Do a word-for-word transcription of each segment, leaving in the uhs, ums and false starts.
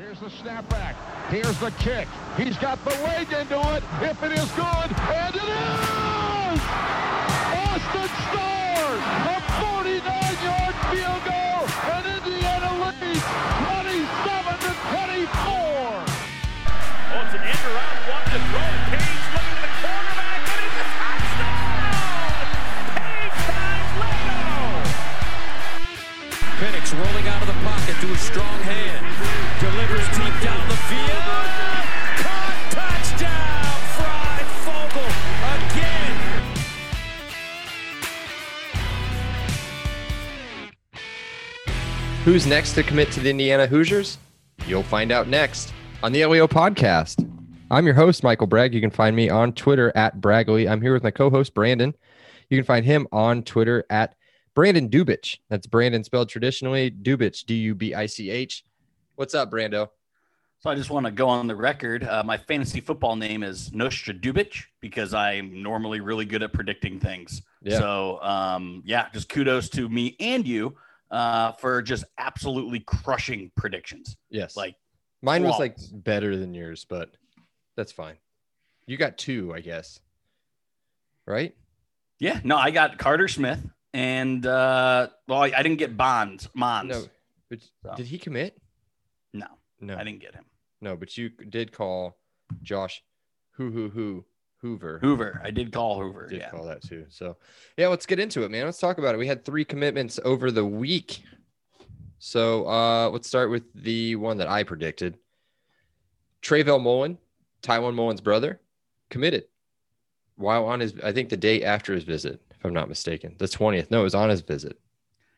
Here's the snapback. Here's the kick. He's got the leg into it. If it is good, and it is! Austin scores! A forty-nine-yard field goal, and Indiana leads twenty-seven to twenty-four. Austin Enderout wants to throw it. Cates looking to the quarterback, and it's a touchdown! Big time, Leno! Penix rolling out of the pocket to his strong hand. Delivers deep down the field. Caught, touchdown, Fry Fogle again. Who's next to commit to the Indiana Hoosiers? You'll find out next on the L E O podcast. I'm your host, Michael Bragg. You can find me on Twitter at Bragley. I'm here with my co-host, Brandon. You can find him on Twitter at Brandon Dubich. That's Brandon spelled traditionally, Dubich, D U B I C H. What's up, Brando? So I just want to go on the record. Uh, my fantasy football name is Nostra Dubich because I'm normally really good at predicting things. Yeah. So, um, yeah, just kudos to me and you uh, for just absolutely crushing predictions. Yes. Like mine was like better than yours, but that's fine. You got two, I guess. Right? Yeah. No, I got Carter Smith. And, uh, well, I, I didn't get Bonds. Mons. No, but so. Did he commit? No. No. I didn't get him. No, but you did call Josh Hoo Hoo Hoo Hoover. Hoover. I did call Hoover. I did yeah. call that too. So, yeah, let's get into it, man. Let's talk about it. We had three commitments over the week. So, uh, let's start with the one that I predicted. Travell Mullen, Taiwan Mullen's brother, committed while on his, I think, the day after his visit. If I'm not mistaken, the twentieth. No, it was on his visit.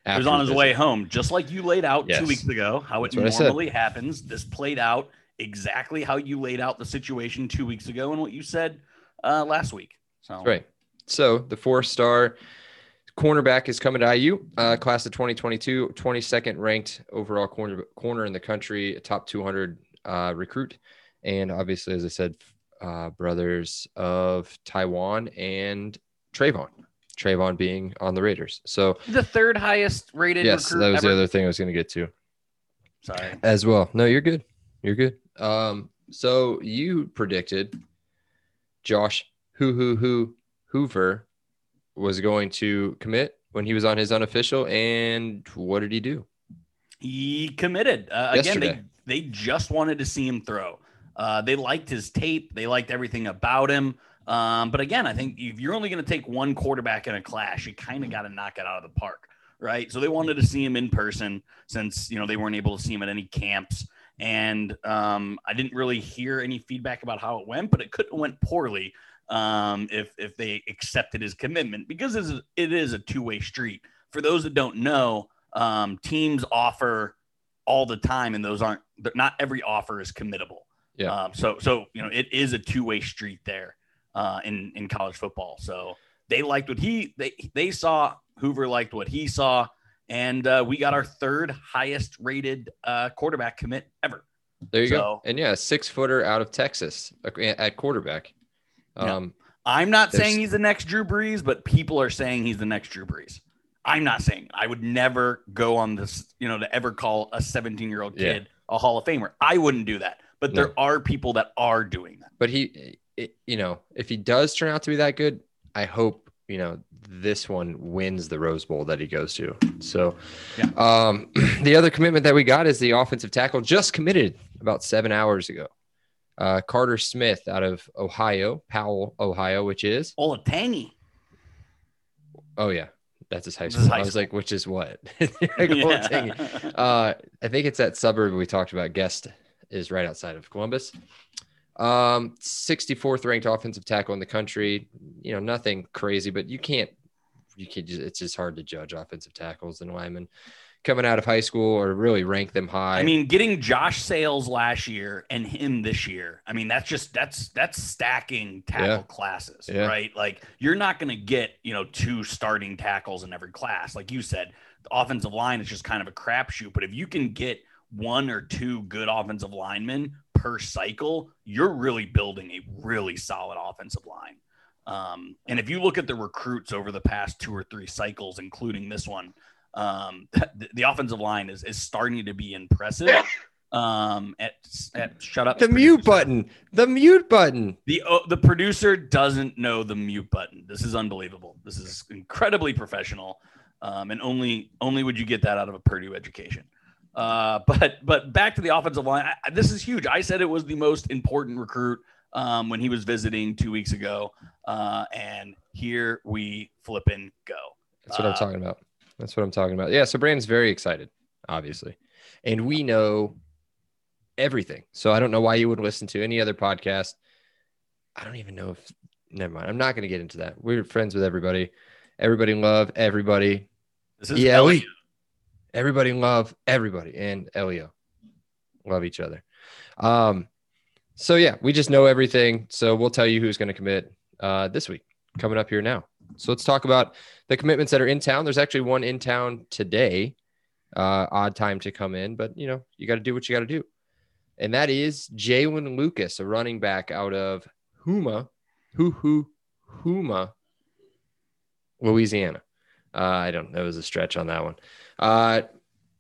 It was on his, his way home, just like you laid out yes. two weeks ago, how it normally happens. This played out exactly how you laid out the situation two weeks ago and what you said uh, last week. So That's right. So the four-star cornerback is coming to I U, uh, class of twenty twenty-two, twenty-second ranked overall corner corner in the country, a top two hundred uh, recruit. And obviously, as I said, uh, brothers of Taiwan and Trayvon. Trayvon being on the Raiders. So the third highest rated. Yes, that was ever. The other thing I was going to get to. Sorry. As well. No, you're good. You're good. Um, so you predicted Josh Hoo Hoo Hoo Hoover was going to commit when he was on his unofficial. And what did he do? He committed. Uh, again, they, they just wanted to see him throw. Uh, they liked his tape. They liked everything about him. Um, but again, I think if you're only going to take one quarterback in a class, you kind of got to knock it out of the park, right? So they wanted to see him in person since, you know, they weren't able to see him at any camps. And um, I didn't really hear any feedback about how it went, but it couldn't have went poorly um, if if they accepted his commitment because it is, it is a two-way street. For those that don't know, um, teams offer all the time, and those aren't not every offer is committable. Yeah. Um, so so you know it is a two-way street there. Uh, in, in college football. So they liked what he, they, they saw Hoover liked what he saw. And uh, we got our third highest rated uh, quarterback commit ever. There you so, go. And yeah, six footer out of Texas at quarterback. Um, yeah. I'm not saying he's the next Drew Brees, but people are saying he's the next Drew Brees. I'm not saying it. I would never go on this, you know, to ever call a seventeen year old kid yeah. a Hall of Famer. I wouldn't do that, but no. there are people that are doing that. But he, It, you know, if he does turn out to be that good, I hope, you know, this one wins the Rose Bowl that he goes to. So yeah. um, the other commitment that we got is the offensive tackle just committed about seven hours ago. Uh, Carter Smith out of Ohio, Powell, Ohio, which is Olatangy. Oh, yeah. That's his high school. His high school. I was like, which is what? like, yeah. uh, I think it's that suburb we talked about. Guest is right outside of Columbus. Um, sixty-fourth ranked offensive tackle in the country, you know, nothing crazy, but you can't, you can't, just, it's just hard to judge offensive tackles and linemen coming out of high school or really rank them high. I mean, getting Josh Sales last year and him this year. I mean, that's just, that's, that's stacking tackle yeah. classes, yeah. right? Like you're not going to get, you know, two starting tackles in every class. Like you said, the offensive line is just kind of a crapshoot, but if you can get one or two good offensive linemen per cycle, you're really building a really solid offensive line. Um, and if you look at the recruits over the past two or three cycles, including this one, um, the, the offensive line is, is starting to be impressive. um, at, at shut up. The mute button, the mute button. The, uh, the producer doesn't know the mute button. This is unbelievable. This is incredibly professional. Um, and only, only would you get that out of a Purdue education. Uh, but, but back to the offensive line, I, this is huge. I said it was the most important recruit um, when he was visiting two weeks ago. Uh, and here we flippin' go. That's what uh, I'm talking about. That's what I'm talking about. Yeah. So Brandon's very excited, obviously. And we know everything. So I don't know why you would listen to any other podcast. I don't even know if, never mind. I'm not going to get into that. We're friends with everybody. Everybody love everybody. This is yeah, L E O. Everybody love everybody. And L E O love each other. Um, so yeah, we just know everything. So we'll tell you who's going to commit uh, this week coming up here now. So let's talk about the commitments that are in town. There's actually one in town today. Uh, odd time to come in, but you know, you got to do what you got to do. And that is Jalen Lucas, a running back out of Houma, Hoo Hoo, Houma, Louisiana. Uh, I don't know. It was a stretch on that one. Uh,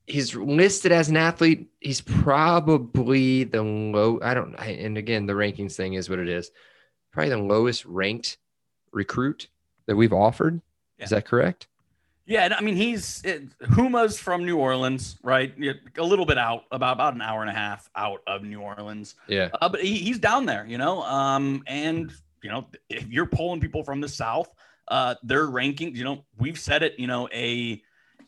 he's listed as an athlete. He's probably the low, I don't, I, and again, the rankings thing is what it is. Probably the lowest ranked recruit that we've offered. Yeah. Is that correct? Yeah, I mean, he's – Huma's from New Orleans, right? A little bit out, about, about an hour and a half out of New Orleans. Yeah. Uh, but he, he's down there, you know. Um, and, you know, if you're pulling people from the South, uh, their rankings, you know, we've said it, you know, a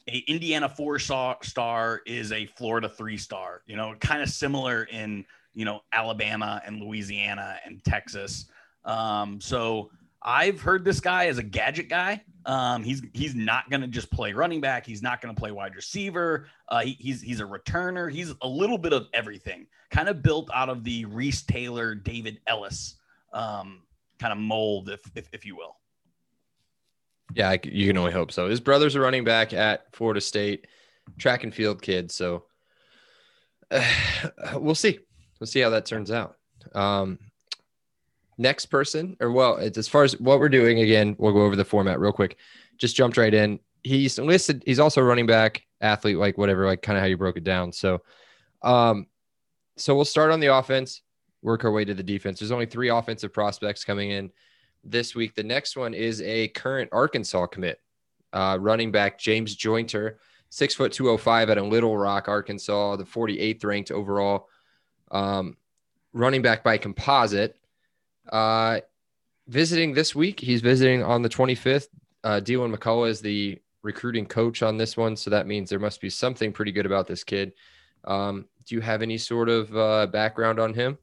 a Indiana four-star is a Florida three-star, you know, kind of similar in, you know, Alabama and Louisiana and Texas. Um, so I've heard this guy as a gadget guy. Um, he's he's not going to just play running back. He's not going to play wide receiver. Uh, he, he's he's a returner. He's a little bit of everything, kind of built out of the Reese Taylor, David Ellis um, kind of mold, if, if if you will. Yeah, I, you can only hope so. His brother's a running back at Florida State, track and field kid. So uh, we'll see. We'll see how that turns out. Um Next person, or well, it's as far as what we're doing, again, we'll go over the format real quick. Just jumped right in. He's listed. He's also a running back, athlete, like whatever, like kind of how you broke it down. So, um, so we'll start on the offense, work our way to the defense. There's only three offensive prospects coming in this week. The next one is a current Arkansas commit, uh, running back James Jointer, six foot two oh five at a Little Rock, Arkansas, the forty-eighth ranked overall, um, running back by composite. Uh, visiting this week, he's visiting on the twenty-fifth. Uh, Dylan McCullough is the recruiting coach on this one. So that means there must be something pretty good about this kid. Um, do you have any sort of, uh, background on him?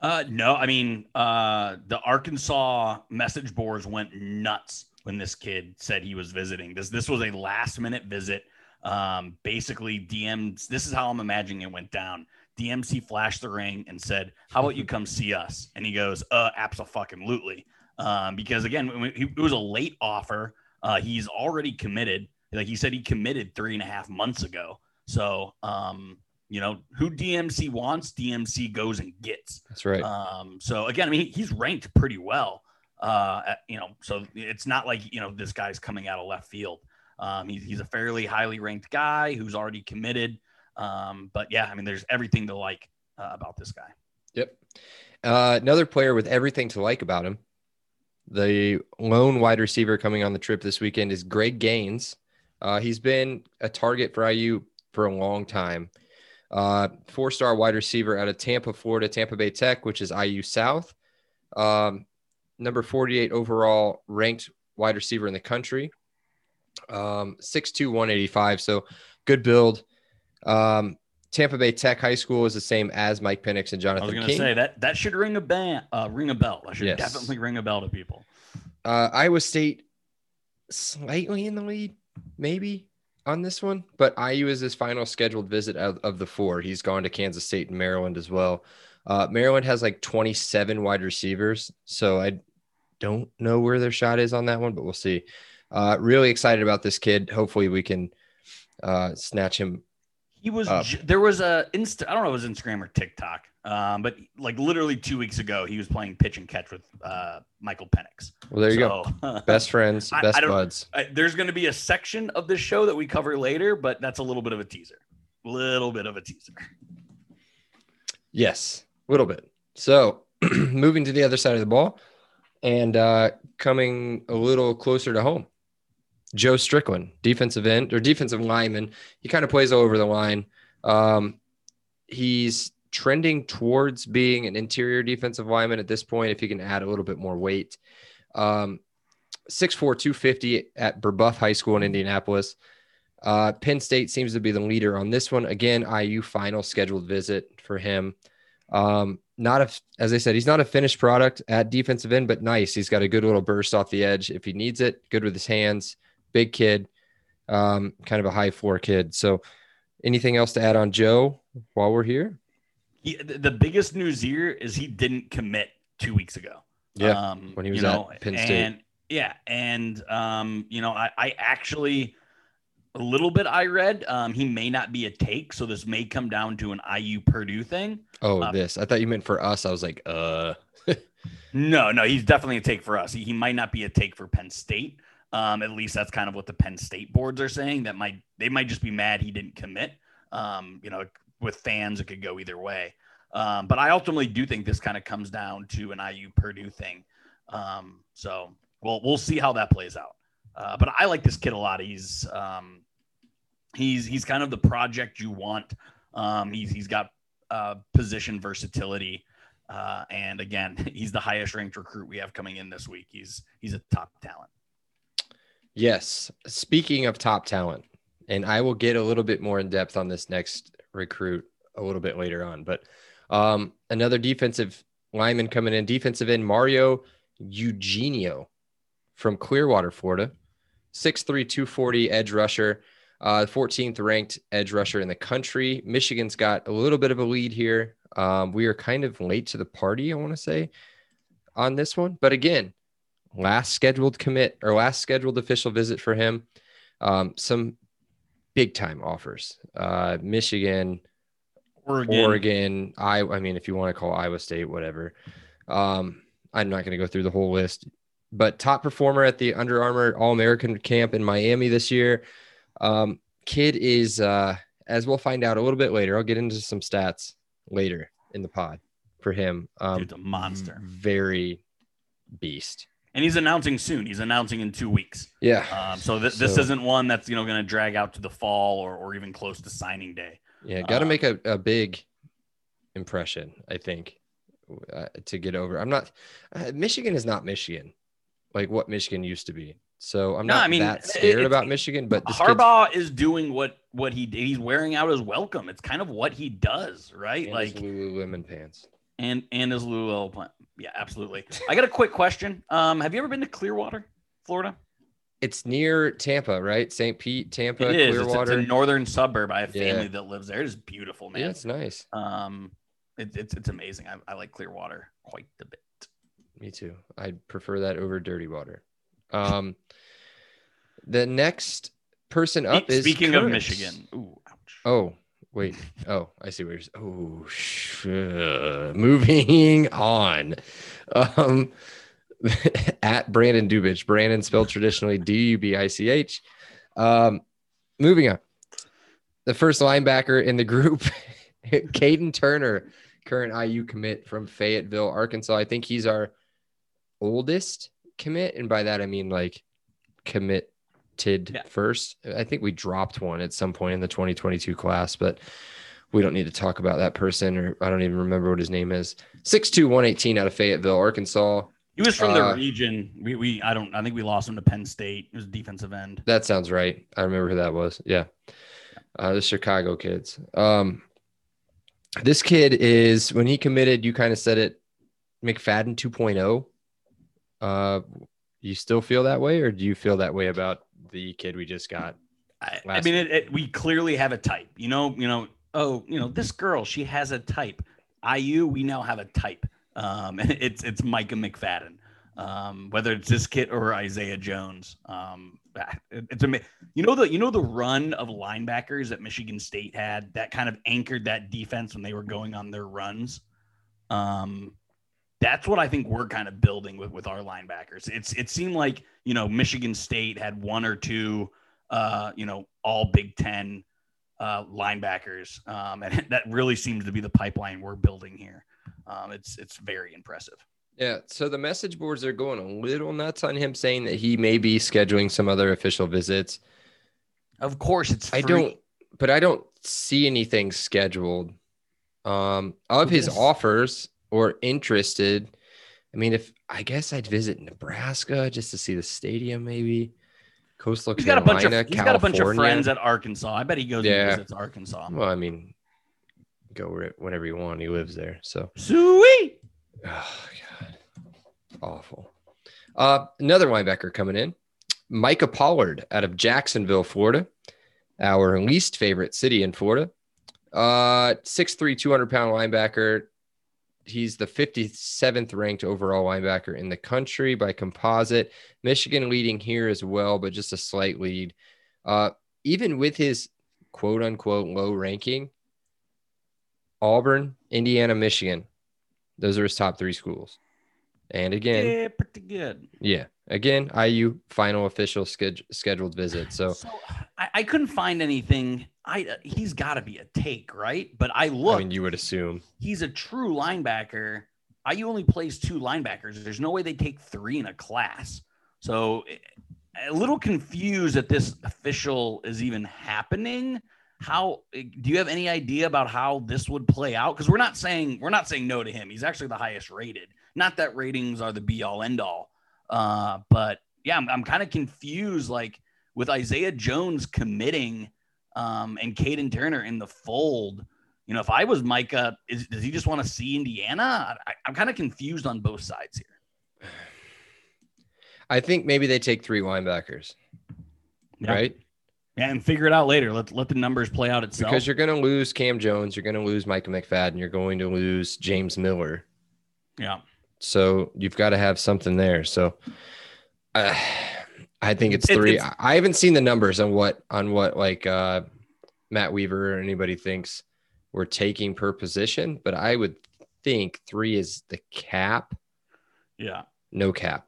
Uh, no, I mean, uh, the Arkansas message boards went nuts when this kid said he was visiting. This, this was a last minute visit. Um, basically D M, this is how I'm imagining it went down. D M C flashed the ring and said, "How about you come see us?" And he goes, "Uh, abso-fucking-lutely." Um, because again, it was a late offer. Uh, he's already committed. Like he said, he committed three and a half months ago. So, um, you know, who D M C wants, D M C goes and gets. That's right. Um, so again, I mean, he's ranked pretty well. Uh, at, you know, so it's not like, you know, this guy's coming out of left field. Um, he's, he's a fairly highly ranked guy who's already committed. Um, but yeah, I mean, there's everything to like uh, about this guy. Yep. Uh, another player with everything to like about him. The lone wide receiver coming on the trip this weekend is Greg Gaines. Uh, he's been a target for I U for a long time. Uh, four-star wide receiver out of Tampa, Florida, Tampa Bay Tech, which is I U South. Um, number forty-eight overall ranked wide receiver in the country. Um, six two, one eighty-five. So good build. Um, Tampa Bay Tech High School is the same as Mike Penix and Jonathan King. I was going to say that that should ring a bell, uh, ring a bell. I should yes. definitely ring a bell to people. Uh, Iowa State slightly in the lead, maybe on this one, but I U is his final scheduled visit of, of the four. He's gone to Kansas State and Maryland as well. Uh, Maryland has like twenty-seven wide receivers. So I don't know where their shot is on that one, but we'll see. Uh, really excited about this kid. Hopefully we can, uh, snatch him. He was, uh, there was a Insta, I don't know if it was Instagram or TikTok, um, but like literally two weeks ago, he was playing pitch and catch with uh, Michael Penix. Well, there you so, go. Best friends, best I, I buds. I, there's going to be a section of this show that we cover later, but that's a little bit of a teaser. Little bit of a teaser. Yes, a little bit. So moving to the other side of the ball and uh, coming a little closer to home, Joe Strickland, defensive end or defensive lineman. He kind of plays all over the line. Um, he's trending towards being an interior defensive lineman at this point, if he can add a little bit more weight. Um, six four, two fifty at Brebeuf High School in Indianapolis. Uh, Penn State seems to be the leader on this one. Again, I U final scheduled visit for him. Um, not a, as I said, he's not a finished product at defensive end, but nice. He's got a good little burst off the edge if he needs it. Good with his hands. Big kid, um, kind of a high floor kid. So anything else to add on Joe while we're here? He, the biggest news here is he didn't commit two weeks ago. Yeah, um, when he was you know, at Penn State. And, yeah, and, um, you know, I, I actually a little bit I read um, he may not be a take, so this may come down to an I U Purdue thing. Oh, um, this. I thought you meant for us. I was like, uh. no, no, he's definitely a take for us. He, he might not be a take for Penn State. Um, at least that's kind of what the Penn State boards are saying. That might they might just be mad he didn't commit. Um, you know, with fans, it could go either way. Um, but I ultimately do think this kind of comes down to an I U Purdue thing. Um, so we'll, we'll see how that plays out. Uh, but I like this kid a lot. He's, um, he's, he's kind of the project you want. Um, he's, he's got uh position versatility. Uh, and again, he's the highest ranked recruit we have coming in this week. He's, he's a top talent. Yes. Speaking of top talent, and I will get a little bit more in depth on this next recruit a little bit later on, but Um, another defensive lineman coming in, defensive end Mario Eugenio from Clearwater, Florida, six three, two forty edge rusher, uh, fourteenth ranked edge rusher in the country. Michigan's got a little bit of a lead here. Um, we are kind of late to the party, I want to say, on this one. But again, last scheduled commit or last scheduled official visit for him. Um, some big time offers, uh, Michigan, Oregon. Oregon, I I mean, if you want to call Iowa State, whatever. Um, I'm not going to go through the whole list, but top performer at the Under Armour All-American camp in Miami this year. Um, kid is, uh, as we'll find out a little bit later, I'll get into some stats later in the pod for him. Um, Dude's a monster. Very beast. And he's announcing soon. He's announcing in two weeks. Yeah. Um, so th- this so. isn't one that's, you know, going to drag out to the fall or, or even close to signing day. Yeah, got to uh, make a, a big impression, I think, uh, to get over. I'm not uh, – Michigan is not Michigan, like what Michigan used to be. So I'm no, not I mean, that scared it, about Michigan. But this Harbaugh is doing what, what he – he's wearing out his welcome. It's kind of what he does, right? And like his Lululemon pants. And, and his Lululemon pants. Yeah, absolutely. I got a quick question. Um, have you ever been to Clearwater, Florida? It's near Tampa, right? Saint Pete, Tampa, it is. Clearwater. It's, it's a northern suburb. I have family yeah. that lives there. It's beautiful, man. Yeah, it's nice. Um, it, it's it's amazing. I, I like Clearwater quite a bit. Me too. I prefer that over dirty water. Um, the next person up speaking is speaking of Michigan. Ooh, ouch. Oh wait. Oh, I see where you're. Oh, sh- uh, moving on. Um. At Brandon Dubich, Brandon spelled traditionally D U B I C H. Um, moving on. The first linebacker in the group, Caden Turner, current I U commit from Fayetteville, Arkansas. I think he's our oldest commit. And by that, I mean like committed yeah. first. I think we dropped one at some point in the twenty twenty-two class, but we don't need to talk about that person, or I don't even remember what his name is. six two, one eighteen out of Fayetteville, Arkansas. He was from the uh, region. We we I don't I think we lost him to Penn State. It was a defensive end. That sounds right. I remember who that was. Yeah, uh, the Chicago kids. Um, this kid is when he committed. You kind of said it, McFadden two point oh. Uh, you still feel that way, or do you feel that way about the kid we just got? I, I mean, it, it, we clearly have a type. You know, you know. Oh, you know, this girl. She has a type. I U, we now have a type. Um, it's, it's Micah McFadden, um, whether it's this kid or Isaiah Jones. Um, it's amazing. You know, the, you know, the run of linebackers that Michigan State had that kind of anchored that defense when they were going on their runs. Um, that's what I think we're kind of building with, with our linebackers. It's, it seemed like, you know, Michigan State had one or two, uh, you know, all Big Ten uh, linebackers. Um, and that really seems to be the pipeline we're building here. Um, it's, it's very impressive. Yeah. So the message boards are going a little nuts on him, saying that he may be scheduling some other official visits. Of course it's free. I don't, but I don't see anything scheduled. Um, of his offers or interested. I mean, if I guess I'd visit Nebraska just to see the stadium, maybe. Coastal he's Carolina, got a bunch of, he's California. Got a bunch of friends at Arkansas. I bet he goes yeah. and visits Arkansas. Well, I mean, go whenever you want. He lives there, so. Sweet. Oh God, awful. Uh, another linebacker coming in, Micah Pollard out of Jacksonville, Florida, our least favorite city in Florida. Uh, six three, two hundred pound linebacker. He's the fifty-seventh ranked overall linebacker in the country by composite. Michigan leading here as well, but just a slight lead. Uh, even with his quote unquote low ranking, Auburn, Indiana, Michigan, those are his top three schools. And again, yeah, pretty good. Yeah. Again, I U final official sched- scheduled visit. So, so I, I couldn't find anything. I uh, he's got to be a take, right? But I look. I mean, you would assume he's a true linebacker. I U only plays two linebackers. There's no way they take three in a class. So, a little confused that this official is even happening. How do you have any idea about how this would play out? Because we're not saying we're not saying no to him. He's actually the highest rated. Not that ratings are the be all end all. Uh, but yeah, I'm, I'm kind of confused. Like with Isaiah Jones committing um, and Caden Turner in the fold, you know, if I was Micah, is, does he just want to see Indiana? I, I'm kind of confused on both sides here. I think maybe they take three linebackers, yeah. right? Yeah, and figure it out later. Let let the numbers play out itself. Because you're going to lose Cam Jones, you're going to lose Micah McFadden, you're going to lose James Miller. Yeah. So you've got to have something there. So uh, I think it's three. It's, I haven't seen the numbers on what on what like uh, Matt Weaver or anybody thinks we're taking per position, but I would think three is the cap. Yeah. No cap.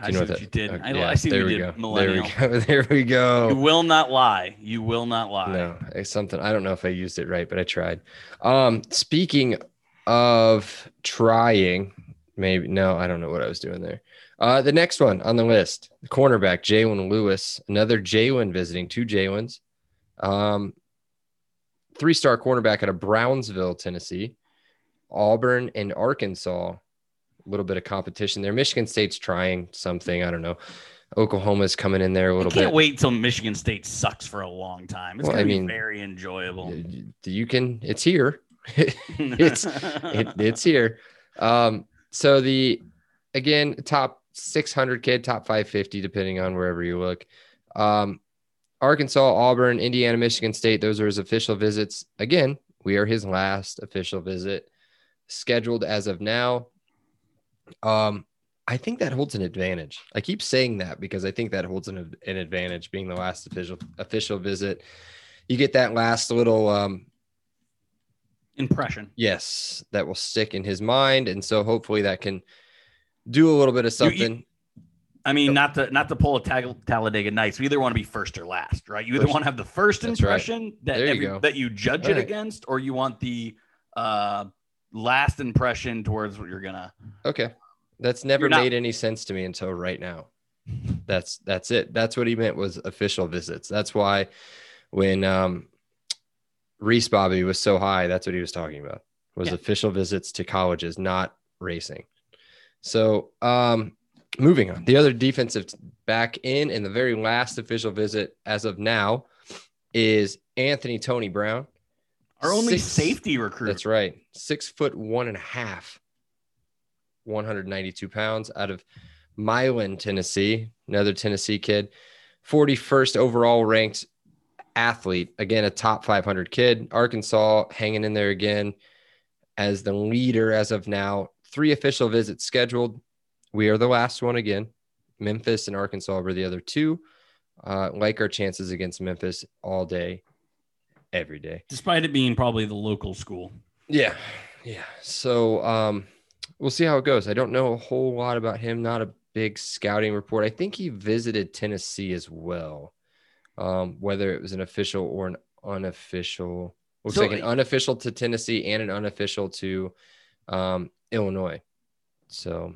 I see what that, you did. Okay, I, yeah, I see what you we did, go. Millennial. There we go. There we go. You will not lie. You will not lie. No, it's something. I don't know if I used it right, but I tried. Um, speaking of. Of trying, maybe no, I don't know what I was doing there. Uh, the next one on the list, the cornerback Jalen Lucas, another Jalen visiting two Jalen's, um, three-star cornerback out of Brownsville, Tennessee, Auburn and Arkansas. A little bit of competition there. Michigan State's trying something. I don't know. Oklahoma's coming in there a little I can't bit. Can't wait till Michigan State sucks for a long time. It's well, gonna I be mean, very enjoyable. You can. It's here. it's it, it's here. Um, so the again top six hundred kid, top five fifty, depending on wherever you look. Um, Arkansas, Auburn, Indiana, Michigan State. Those are his official visits. Again, we are his last official visit scheduled as of now. Um, I think that holds an advantage. I keep saying that because I think that holds an, an advantage being the last official official visit. You get that last little. Um, impression yes that will stick in his mind, and so hopefully that can do a little bit of something. You, you, i mean not to not to pull a tag, Talladega Nights. We either want to be first or last, right? You either first. want to have the first That's impression right. that you every, that you judge All it right. against, or you want the uh last impression towards what you're gonna okay that's never not, made any sense to me until right now. That's that's it That's what he meant was official visits. That's why when um Reese Bobby was so high. That's what he was talking about, was yeah. official visits to colleges, not racing. So um, moving on, the other defensive back in, and the very last official visit as of now is Anthony Tony Brown. Our only six, safety recruit. That's right. Six foot one and a half, one hundred ninety-two pounds, out of Milan, Tennessee, another Tennessee kid, forty-first overall ranked athlete, again a top five hundred kid. Arkansas hanging in there again as the leader as of now. Three official visits scheduled. We are the last one again. Memphis and Arkansas were the other two. Uh, like our chances against Memphis all day, every day, despite it being probably the local school. Yeah, yeah. So um, we'll see how it goes. I don't know a whole lot about him. Not a big scouting report. I think he visited Tennessee as well. um, whether it was an official or an unofficial. Looks so, like an unofficial to Tennessee and an unofficial to um, Illinois. So,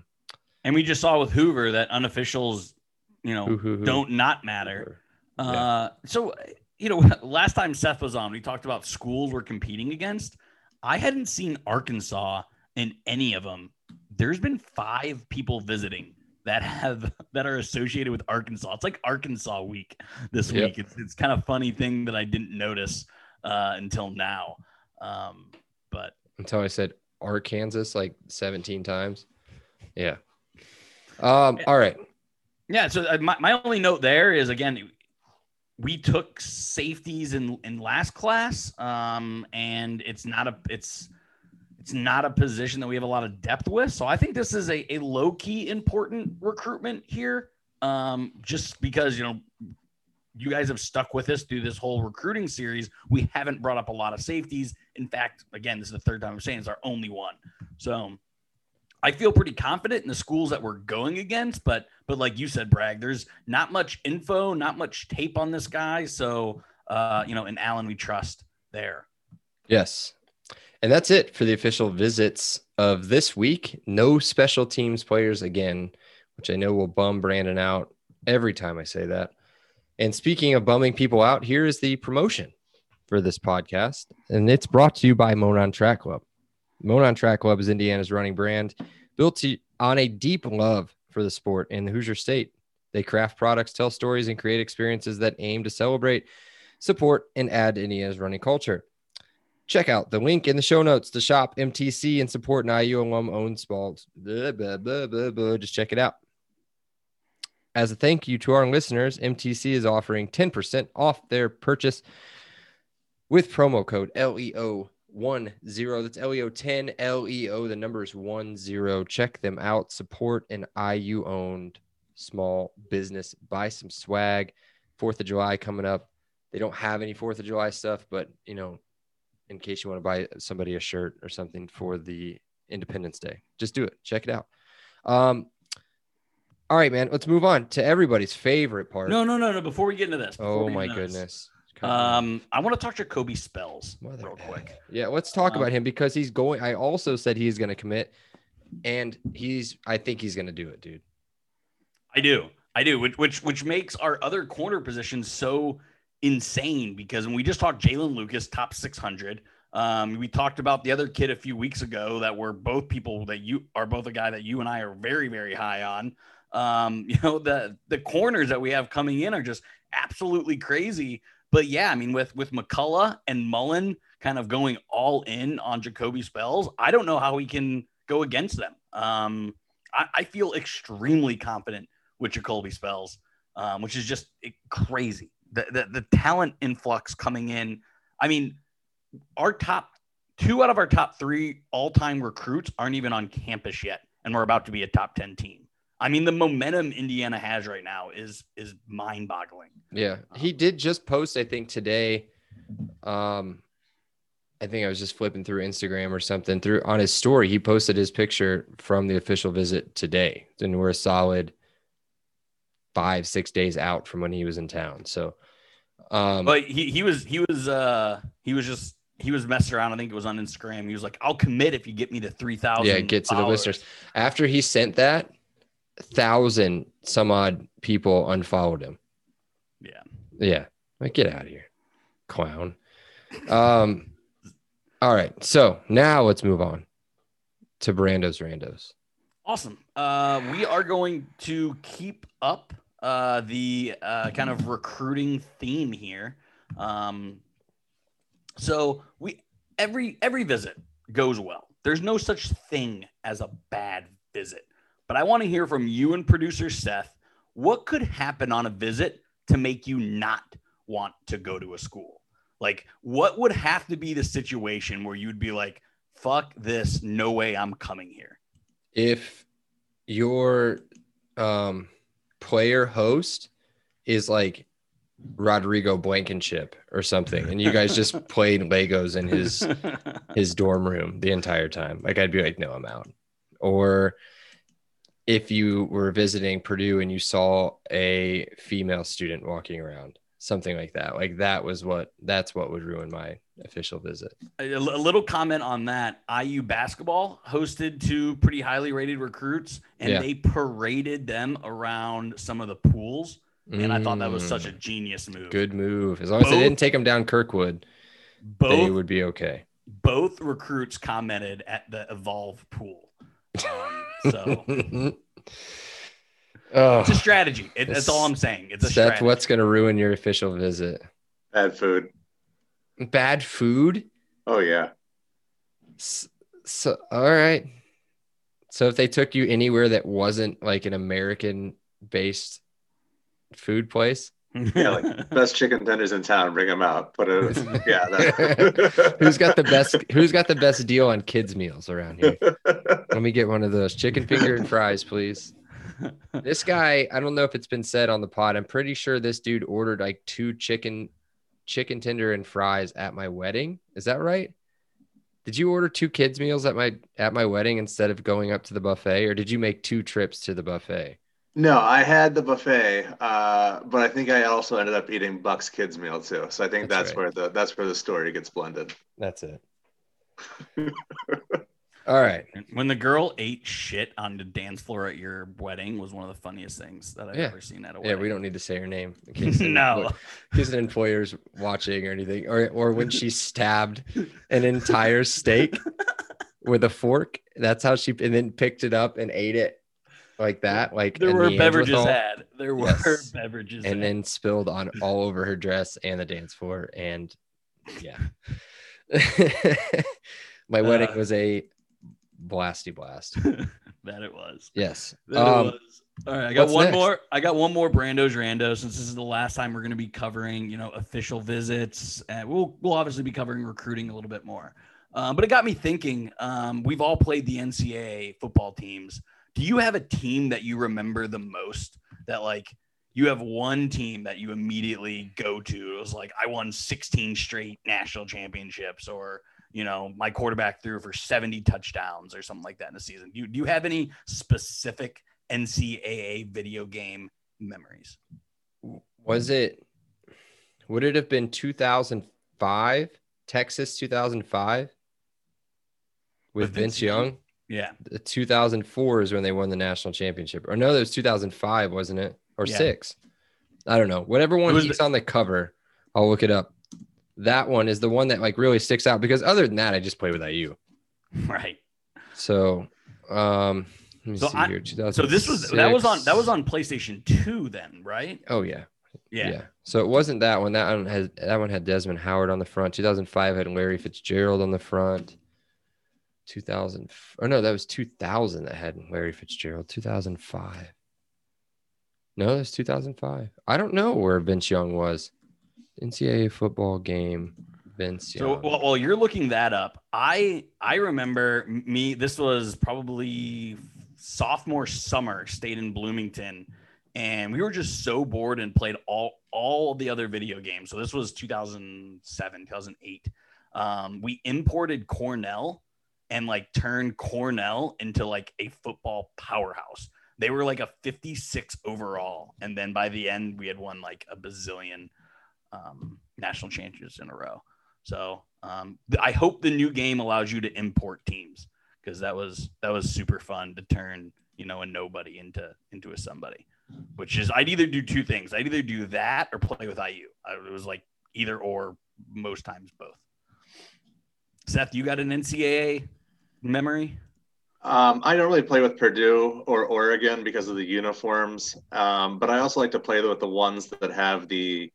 and we just saw with Hoover that unofficials, you know, hoo, hoo, hoo. don't not matter. Yeah. Uh, so, you know, last time Seth was on, we talked about schools we're competing against. I hadn't seen Arkansas in any of them. There's been five people visiting that have that are associated with Arkansas. It's like Arkansas week this yep. week. It's it's kind of funny thing that I didn't notice uh, until now. Um, but until I said Arkansas like seventeen times. Yeah. Um, all right. Yeah. So my, my only note there is, again, we took safeties in, in last class. Um, and it's not a, it's, it's not a position that we have a lot of depth with. So I think this is a, a low key important recruitment here. Um, just because, you know, you guys have stuck with us through this whole recruiting series. We haven't brought up a lot of safeties. In fact, again, this is the third time I'm saying it's our only one. So I feel pretty confident in the schools that we're going against, but, but like you said, Bragg, there's not much info, not much tape on this guy. So, uh, you know, and Allen, we trust there. Yes. And that's it for the official visits of this week. No special teams players again, which I know will bum Brandon out every time I say that. And speaking of bumming people out, here is the promotion for this podcast. And it's brought to you by Monon Track Club. Monon Track Club is Indiana's running brand, built to, on a deep love for the sport and the Hoosier State. They craft products, tell stories, and create experiences that aim to celebrate, support, and add to Indiana's running culture. Check out the link in the show notes to shop M T C and support an I U alum-owned sport. Blah, blah, blah, blah, blah. Just check it out. As a thank you to our listeners, M T C is offering ten percent off their purchase with promo code L E O ten. That's L E O ten, L E O, the number is one zero. Check them out. Support an I U-owned small business. Buy some swag. fourth of July coming up. They don't have any fourth of July stuff, but, you know, in case you want to buy somebody a shirt or something for the Independence Day, just do it. Check it out. Um, All right, man, let's move on to everybody's favorite part. No, no, no, no. Before we get into this. Oh, my goodness. This, um, I want to talk to Kobe Spells Mother real heck. quick. Yeah, let's talk um, about him because he's going. I also said he's going to commit, and he's. I think he's going to do it, dude. I do. I do, which, which which makes our other corner position so insane because when we just talked Jalen Lucas, top six hundred, um, we talked about the other kid a few weeks ago that were both people that you are both a guy that you and I are very, very high on. Um, you know, the, the corners that we have coming in are just absolutely crazy, but yeah, I mean, with, with McCullough and Mullen kind of going all in on Jacoby Spells, I don't know how we can go against them. Um, I, I feel extremely confident with Jacoby Spells, um, which is just crazy. The, the, the talent influx coming in. I mean, our top two out of our top three all-time recruits aren't even on campus yet. And we're about to be a top ten team. I mean, the momentum Indiana has right now is is mind-boggling. Yeah, he did just post, I think, today. Um, I think I was just flipping through Instagram or something. Through on his story, he posted his picture from the official visit today, and we're a solid five, six days out from when he was in town. So, um, but he he was he was uh, he was just. He was messing around. I think it was on Instagram. He was like, "I'll commit if you get me to three thousand." Yeah, get to the listeners after he sent that. Thousand some odd people unfollowed him. Yeah. Yeah. Like, get out of here, clown. Um, all right. So now let's move on to Brando's Randos. Awesome. Uh, we are going to keep up uh, the uh, kind of recruiting theme here. Um, so we every every visit goes well. There's no such thing as a bad visit. But I want to hear from you and producer Seth. What could happen on a visit to make you not want to go to a school? Like, what would have to be the situation where you'd be like, fuck this, no way I'm coming here? If your um, player host is like Rodrigo Blankenship or something, and you guys just played Legos in his his dorm room the entire time, like, I'd be like, no, I'm out. Or if you were visiting Purdue and you saw a female student walking around something like that. Like that was what, that's what would ruin my official visit. A, a little comment on that. I U basketball hosted two pretty highly rated recruits, and yeah. they paraded them around some of the pools. And mm. I thought that was such a genius move. Good move. As long both, as they didn't take them down Kirkwood, both, they would be okay. Both recruits commented at the Evolve pool. Um, so oh, it's a strategy. It, that's all I'm saying. It's a that's strategy. That's what's going to ruin your official visit. Bad food. Bad food? Oh, yeah. So, so, all right. So if they took you anywhere that wasn't like an American-based food place? Yeah, like best chicken tenders in town, bring them out. Put it, yeah. That. Who's got the best? Who's got the best deal on kids meals around here? Let me get one of those chicken finger and fries, please. This guy, I don't know if it's been said on the pod. I'm pretty sure this dude ordered like two chicken, chicken tender and fries at my wedding. Is that right? Did you order two kids meals at my at my wedding instead of going up to the buffet, or did you make two trips to the buffet? No, I had the buffet, uh, but I think I also ended up eating Buck's kids meal too. So I think that's, that's right. where the that's where the story gets blended. That's it. All right. When the girl ate shit on the dance floor at your wedding was one of the funniest things that I've yeah. ever seen at a wedding. Yeah, we don't need to say her name. In case no. In case an employer's watching or anything. Or or when she stabbed an entire steak with a fork. That's how she and then picked it up and ate it. Like that, like there were beverages had, there were yes. beverages, and had. Then spilled on all over her dress and the dance floor, and yeah, my uh, wedding was a blasty blast. That it was. Yes. That um, it was. All right, I got one next? more. I got one more. Brando's Rando, since this is the last time we're going to be covering, you know, official visits, and we'll we'll obviously be covering recruiting a little bit more. Um, but it got me thinking. Um, we've all played the N C A A football teams. Do you have a team that you remember the most that like you have one team that you immediately go to? It was like, I won sixteen straight national championships, or, you know, my quarterback threw for seventy touchdowns or something like that in a season. Do you, do you have any specific N C A A video game memories? Was it, would it have been two thousand five, Texas two thousand five with, with Vince Young? Young? Yeah. two thousand four is when they won the national championship. Or no, that was two thousand five, wasn't it? Or yeah. six. I don't know. Whatever one he's the- on the cover, I'll look it up. That one is the one that like really sticks out, because other than that, I just play with I U. Right. So, um, let me so see I, here. two thousand six. So this was that was on that was on PlayStation two then, right? Oh yeah. Yeah. Yeah. So it wasn't that one. That one had that one had Desmond Howard on the front. two thousand five had Larry Fitzgerald on the front. two thousand or no, that was two thousand that had Larry Fitzgerald. two thousand five. No, that's two thousand five. I don't know where Vince Young was. N C A A football game, Vince Young. So while you're looking that up, I I remember me, this was probably sophomore summer, stayed in Bloomington, and we were just so bored and played all all the other video games. So this was two thousand seven, two thousand eight. Um, we imported Cornell and like turned Cornell into like a football powerhouse. They were like a fifty-six overall. And then by the end, we had won like a bazillion um, national championships in a row. So um, I hope the new game allows you to import teams, because that was, that was super fun to turn, you know, a nobody into, into a somebody, which is, I'd either do two things. I'd either do that or play with I U. I, it was like either, or most times both. Seth, you got an N C A A memory? Um, I don't really play with Purdue or Oregon because of the uniforms, um, but I also like to play with the ones that have the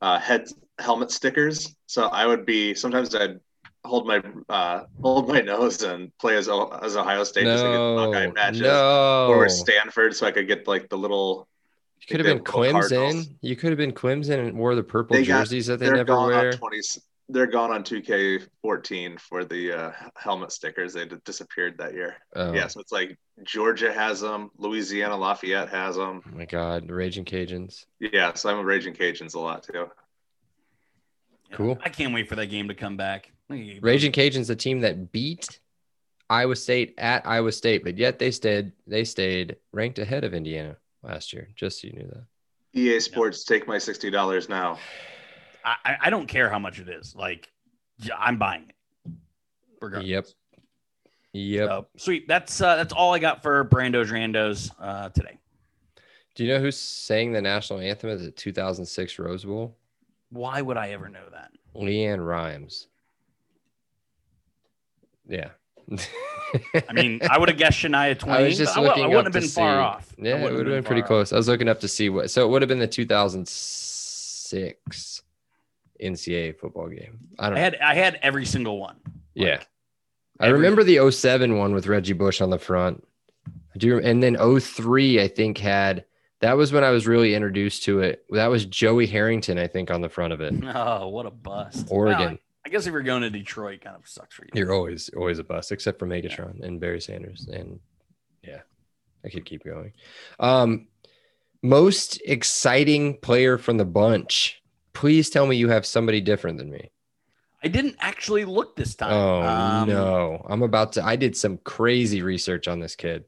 uh, head helmet stickers. So I would be sometimes I'd hold my uh, hold my nose and play as as Ohio State no, just to get Buckeye matches, no. or Stanford, so I could get like the little. You could have been Clemson. You could have been Clemson and wore the purple they jerseys got, that they never wear. twenty They're gone on two K fourteen for the uh, helmet stickers. They d- disappeared that year. Oh. Yeah, so it's like Georgia has them. Louisiana Lafayette has them. Oh, my God. Raging Cajuns. Yeah, so I'm a Raging Cajuns a lot, too. Cool. I can't wait for that game to come back. Raging Cajuns, the team that beat Iowa State at Iowa State, but yet they stayed, they stayed ranked ahead of Indiana last year, just so you knew that. E A Sports, no. Take my sixty dollars now. I, I don't care how much it is. Like, I'm buying it. Regardless. Yep. Yep. So, sweet. That's uh, that's all I got for Brando's Randos uh, today. Do you know who sang the national anthem at the two thousand six Rose Bowl? Why would I ever know that? Leanne Rimes. Yeah. I mean, I would have guessed Shania Twain. I was just looking I, I wouldn't have been see. far off. Yeah, it would have been pretty off. Close. I was looking up to see what. So it would have been the two thousand six N C A A football game. I don't. I know. had I had every single one. Yeah, like, I remember the oh seven one with Reggie Bush on the front. I do, and then oh three I think had. That was when I was really introduced to it. That was Joey Harrington, I think, on the front of it. Oh, what a bust! Oregon. Wow. I guess if you're going to Detroit, kind of sucks for you. You're always always a bust, except for Megatron yeah. and Barry Sanders. And yeah, I could keep going. Um, most exciting player from the bunch. Please tell me you have somebody different than me. I didn't actually look this time. Oh, um, no. I'm about to. I did some crazy research on this kid.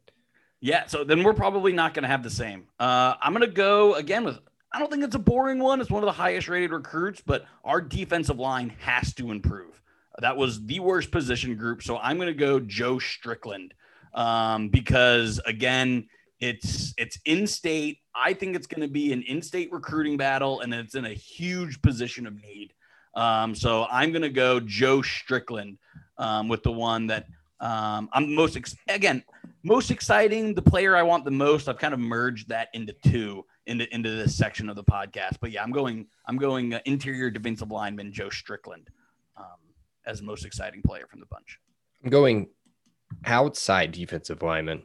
Yeah, so then we're probably not going to have the same. Uh, I'm going to go again with... I don't think it's a boring one. It's one of the highest rated recruits, but our defensive line has to improve. That was the worst position group. So I'm going to go Joe Strickland um, because again, it's, it's in-state. I think it's going to be an in-state recruiting battle and it's in a huge position of need. Um, so I'm going to go Joe Strickland um, with the one that um, I'm most, ex- again, most exciting. The player I want the most, I've kind of merged that into two. Into into this section of the podcast, but yeah, I'm going I'm going uh, interior defensive lineman Joe Strickland um, as most exciting player from the bunch. I'm going outside defensive lineman,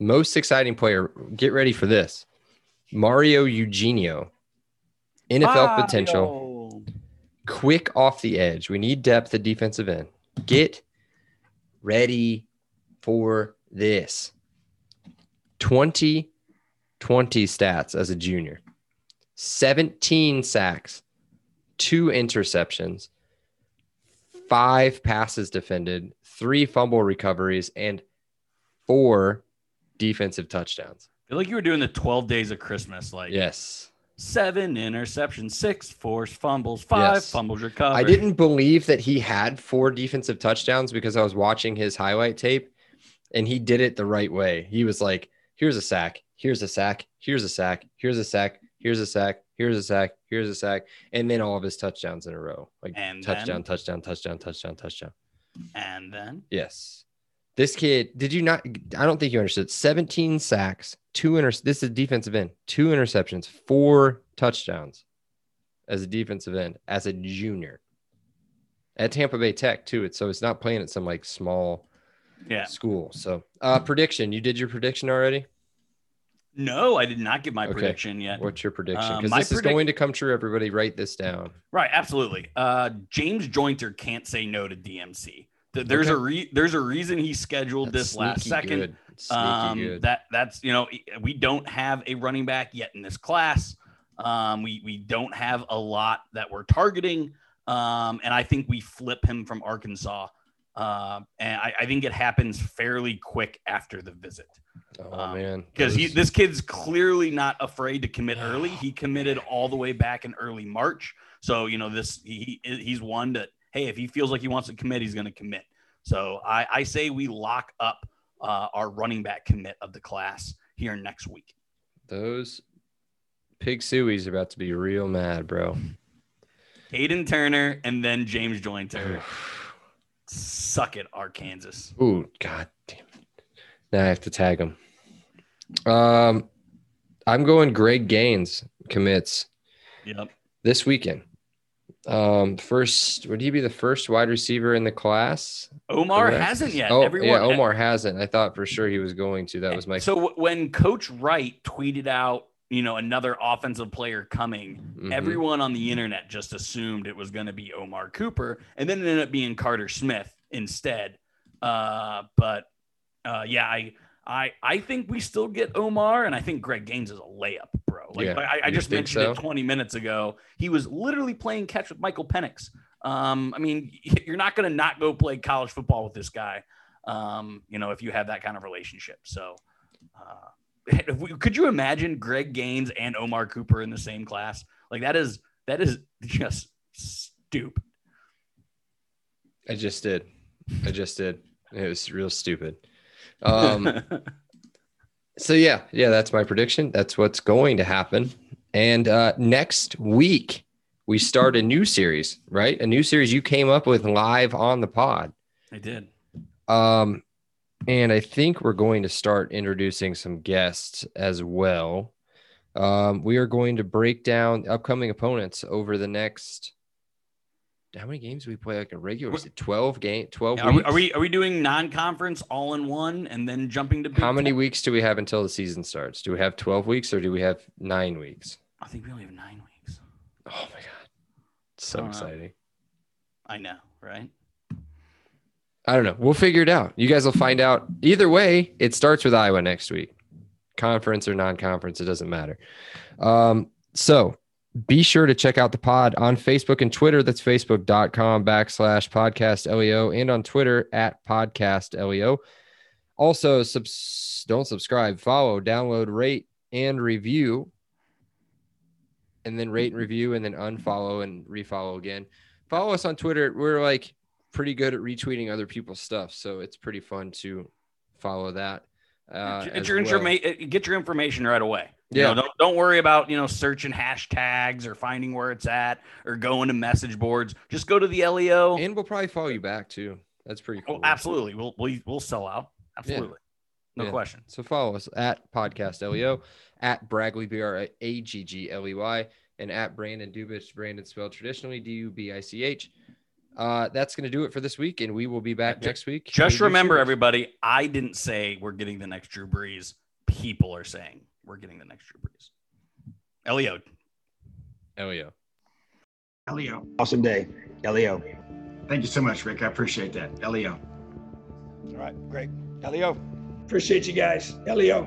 most exciting player. Get ready for this, Mario Eugenio, N F L Mario. potential, quick off the edge. We need depth at defensive end. Get ready for this. twenty. twenty stats as a junior, seventeen sacks, two interceptions, five passes defended, three fumble recoveries, and four defensive touchdowns. I feel like you were doing the twelve days of Christmas. Like, yes. Seven interceptions, six forced fumbles, five yes. fumbles recovered. I didn't believe that he had four defensive touchdowns because I was watching his highlight tape, and he did it the right way. He was like, here's a sack. Here's a sack, here's a sack, here's a sack, here's a sack, here's a sack, here's a sack, and then all of his touchdowns in a row. Like and touchdown, then, touchdown, touchdown, touchdown, touchdown. And then? Yes. This kid, did you not, I don't think you understood, seventeen sacks, two inter. This is defensive end, two interceptions, four touchdowns as a defensive end, as a junior. At Tampa Bay Tech, too, it's, so it's not playing at some, like, small yeah. school. So, uh, prediction, you did your prediction already? No, I did not give my okay. prediction yet. What's your prediction? Because uh, this predict- is going to come true, everybody. Write this down. Right, absolutely. Uh, James Jointer can't say no to D M C. There's okay. a re- there's a reason he scheduled that's this last second. Um, that that's you know we don't have a running back yet in this class. Um, we we don't have a lot that we're targeting, um, and I think we flip him from Arkansas. Uh, and I, I think it happens fairly quick after the visit. Oh um, man, because was... this kid's clearly not afraid to commit early. He committed all the way back in early March. So, you know, this he he's one that, hey, if he feels like he wants to commit, he's going to commit. So I, I say we lock up uh, our running back commit of the class here next week. Those Pig Suey's about to be real mad, bro. Caden Turner and then James Jointer. Suck it, Arkansas. Ooh, god damn it. Now I have to tag him. Um, I'm going Greg Gaines commits yep. this weekend. Um, first, would he be the first wide receiver in the class? Omar Correct. hasn't yet. Oh, Everyone, yeah, Omar hasn't. I thought for sure he was going to. That was my. So when Coach Wright tweeted out, you know, another offensive player coming, mm-hmm. everyone on the internet just assumed it was going to be Omar Cooper, and then it ended up being Carter Smith instead. Uh, but uh, yeah, I, I, I think we still get Omar, and I think Greg Gaines is a layup, bro. Like, yeah. I, I just mentioned so? it twenty minutes ago. He was literally playing catch with Michael Penix. Um, I mean, you're not going to not go play college football with this guy, um, you know, if you have that kind of relationship. So, uh, could you imagine Greg Gaines and Omar Cooper in the same class? Like that is, that is just stupid. I just did. I just did. It was real stupid. Um, so yeah, yeah, that's my prediction. That's what's going to happen. And uh, next week we start a new series, right? A new series you came up with live on the pod. I did. Um, and I think we're going to start introducing some guests as well. Um, we are going to break down upcoming opponents over the next. How many games do we play like a regular? Is it twelve game? Twelve. Yeah, are, we, are we are we doing non-conference all in one and then jumping to? How many weeks do we have until the season starts? Do we have twelve weeks or do we have nine weeks? I think we only have nine weeks. Oh my god, it's so exciting! I know, right? I don't know. We'll figure it out. You guys will find out. Either way, it starts with Iowa next week. Conference or non-conference, it doesn't matter. Um, so. Be sure to check out the pod on Facebook and Twitter. That's facebook.com backslash podcast LEO and on Twitter at podcast LEO. Also, subs- don't subscribe, follow, download, rate, and review. And then rate and review and then unfollow and refollow again. Follow us on Twitter. We're like pretty good at retweeting other people's stuff. So it's pretty fun to follow that. Uh, get, your well. informa- get your information right away. Yeah, you know, don't, don't worry about, you know, searching hashtags or finding where it's at or going to message boards. Just go to the L E O. And we'll probably follow you back, too. That's pretty cool. Oh, absolutely. We'll, we'll, we'll sell out. Absolutely. Yeah. No yeah. question. So follow us at Podcast L E O, at Bragley, B R A G G L E Y, and at Brandon Dubich, Brandon spelled traditionally D U B I C H. Uh, that's going to do it for this week, and we will be back just, next week. Just remember, everybody, I didn't say we're getting the next Drew Brees. People are saying. We're getting the next Drew Brees. L E O. L E O. L E O. Awesome day. L E O. Thank you so much, Rick. I appreciate that. L E O. All right. Great. L E O. Appreciate you guys. L E O.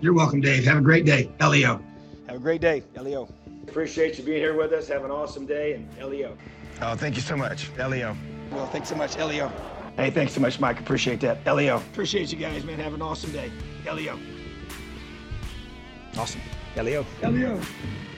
You're welcome, Dave. Have a great day. L E O. Have a great day. L E O. Appreciate you being here with us. Have an awesome day. And L E O. Oh, thank you so much. L E O. Well, thanks so much. L E O. Hey, thanks so much, Mike. Appreciate that. L E O. Appreciate you guys, man. Have an awesome day. L E O. Awesome. L E O. L E O.